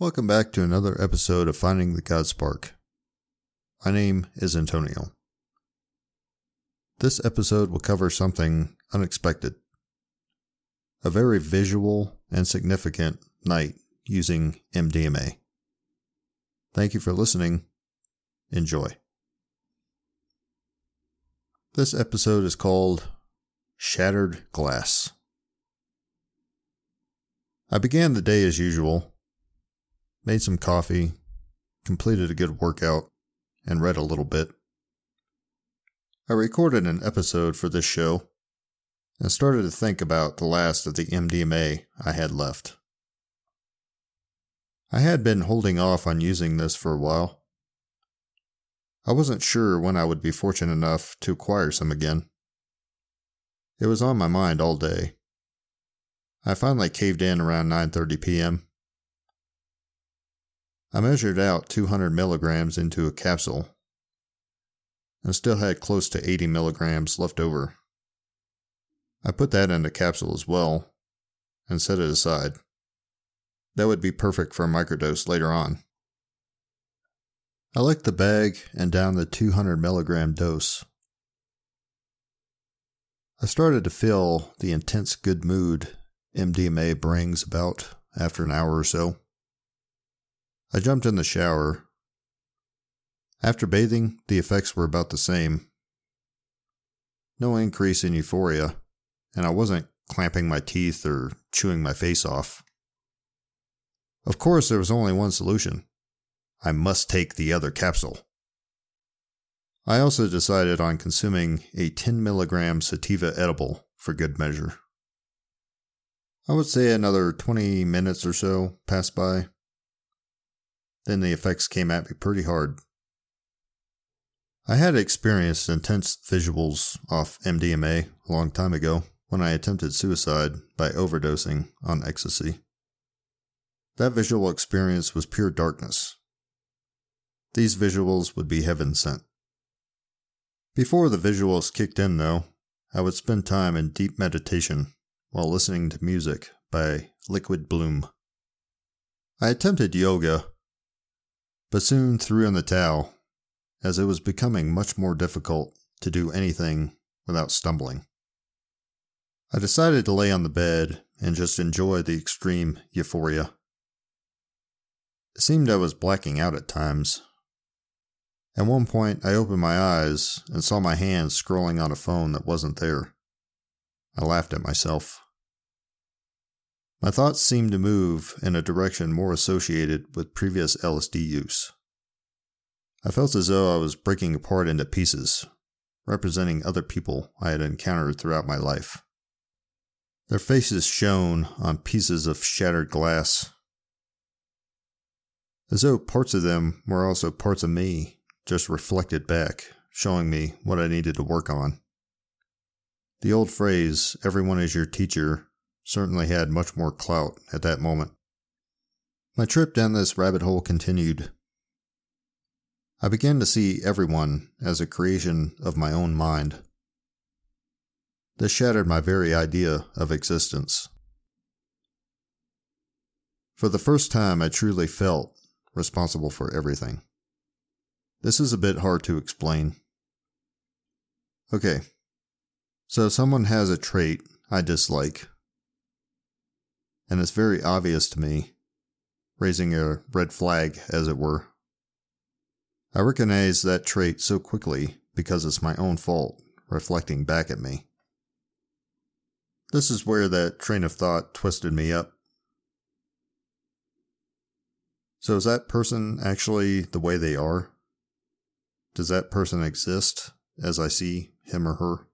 Welcome back to another episode of Finding the God Spark. My name is Antonio. This episode will cover something unexpected. A very visual and significant night using MDMA. Thank you for listening. Enjoy. This episode is called Shattered Glass. I began the day as usual. Made some coffee, completed a good workout, and read a little bit. I recorded an episode for this show and started to think about the last of the MDMA I had left. I had been holding off on using this for a while. I wasn't sure when I would be fortunate enough to acquire some again. It was on my mind all day. I finally caved in around 9:30 p.m. I measured out 200 milligrams into a capsule and still had close to 80 milligrams left over. I put that in a capsule as well and set it aside. That would be perfect for a microdose later on. I licked the bag and downed the 200 milligram dose. I started to feel the intense good mood MDMA brings about after an hour or so. I jumped in the shower. After bathing, the effects were about the same. No increase in euphoria, and I wasn't clamping my teeth or chewing my face off. Of course, there was only one solution. I must take the other capsule. I also decided on consuming a 10 milligram sativa edible for good measure. I would say another 20 minutes or so passed by. Then the effects came at me pretty hard. I had experienced intense visuals off MDMA a long time ago when I attempted suicide by overdosing on ecstasy. That visual experience was pure darkness. These visuals would be heaven sent. Before the visuals kicked in, though, I would spend time in deep meditation while listening to music by Liquid Bloom. I attempted yoga, but soon threw in the towel, as it was becoming much more difficult to do anything without stumbling. I decided to lay on the bed and just enjoy the extreme euphoria. It seemed I was blacking out at times. At one point, I opened my eyes and saw my hand scrolling on a phone that wasn't there. I laughed at myself. My thoughts seemed to move in a direction more associated with previous LSD use. I felt as though I was breaking apart into pieces, representing other people I had encountered throughout my life. Their faces shone on pieces of shattered glass, as though parts of them were also parts of me, just reflected back, showing me what I needed to work on. The old phrase, "everyone is your teacher," certainly had much more clout at that moment. My trip down this rabbit hole continued. I began to see everyone as a creation of my own mind. This shattered my very idea of existence. For the first time, I truly felt responsible for everything. This is a bit hard to explain. Okay, so someone has a trait I dislike, and it's very obvious to me, raising a red flag, as it were. I recognize that trait so quickly because it's my own fault, reflecting back at me. This is where that train of thought twisted me up. So is that person actually the way they are? Does that person exist as I see him or her?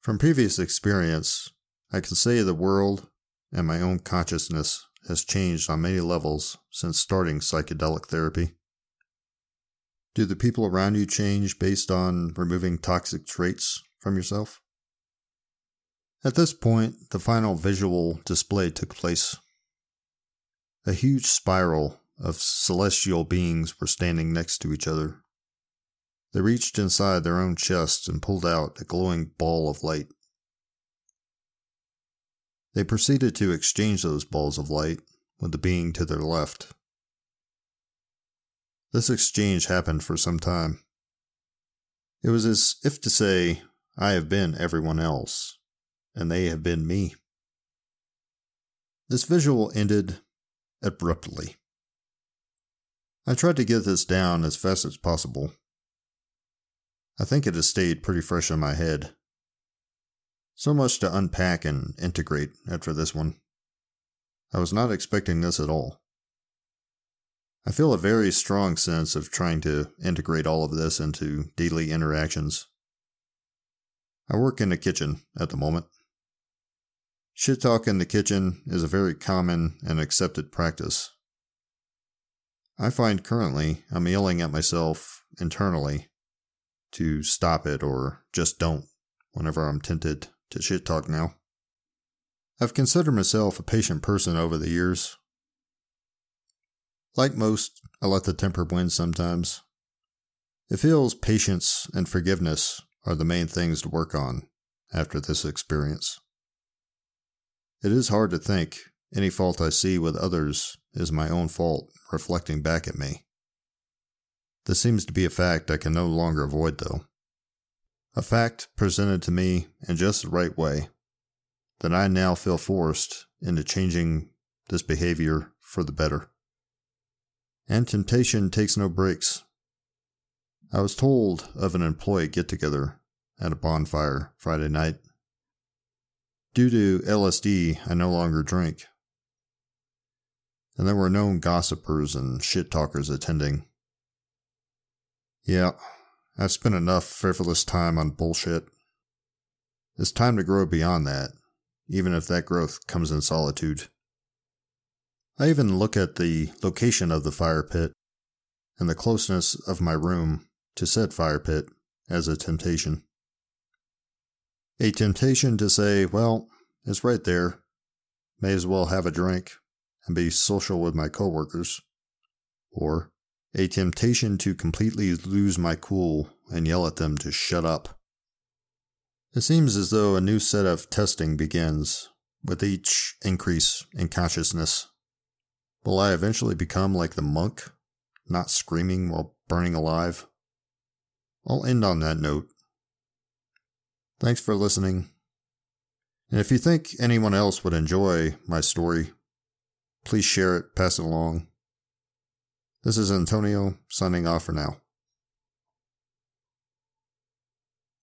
From previous experience, I can say the world and my own consciousness has changed on many levels since starting psychedelic therapy. Do the people around you change based on removing toxic traits from yourself? At this point, the final visual display took place. A huge spiral of celestial beings were standing next to each other. They reached inside their own chests and pulled out a glowing ball of light. They proceeded to exchange those balls of light with the being to their left. This exchange happened for some time. It was as if to say, I have been everyone else, and they have been me. This visual ended abruptly. I tried to get this down as fast as possible. I think it has stayed pretty fresh in my head. So much to unpack and integrate after this one. I was not expecting this at all. I feel a very strong sense of trying to integrate all of this into daily interactions. I work in the kitchen at the moment. Shit talk in the kitchen is a very common and accepted practice. I find currently I'm yelling at myself internally to stop it or just don't whenever I'm tempted to shit talk now. I've considered myself a patient person over the years. Like most, I let the temper win sometimes. It feels patience and forgiveness are the main things to work on after this experience. It is hard to think any fault I see with others is my own fault reflecting back at me. This seems to be a fact I can no longer avoid, though. A fact presented to me in just the right way that I now feel forced into changing this behavior for the better. And temptation takes no breaks. I was told of an employee get-together at a bonfire Friday night. Due to LSD, I no longer drink. And there were known gossipers and shit-talkers attending. Yeah, I've spent enough frivolous time on bullshit. It's time to grow beyond that, even if that growth comes in solitude. I even look at the location of the fire pit and the closeness of my room to said fire pit as a temptation. A temptation to say, well, it's right there. May as well have a drink and be social with my coworkers. Or a temptation to completely lose my cool and yell at them to shut up. It seems as though a new set of testing begins with each increase in consciousness. Will I eventually become like the monk, not screaming while burning alive? I'll end on that note. Thanks for listening. And if you think anyone else would enjoy my story, please share it, pass it along. This is Antonio, signing off for now.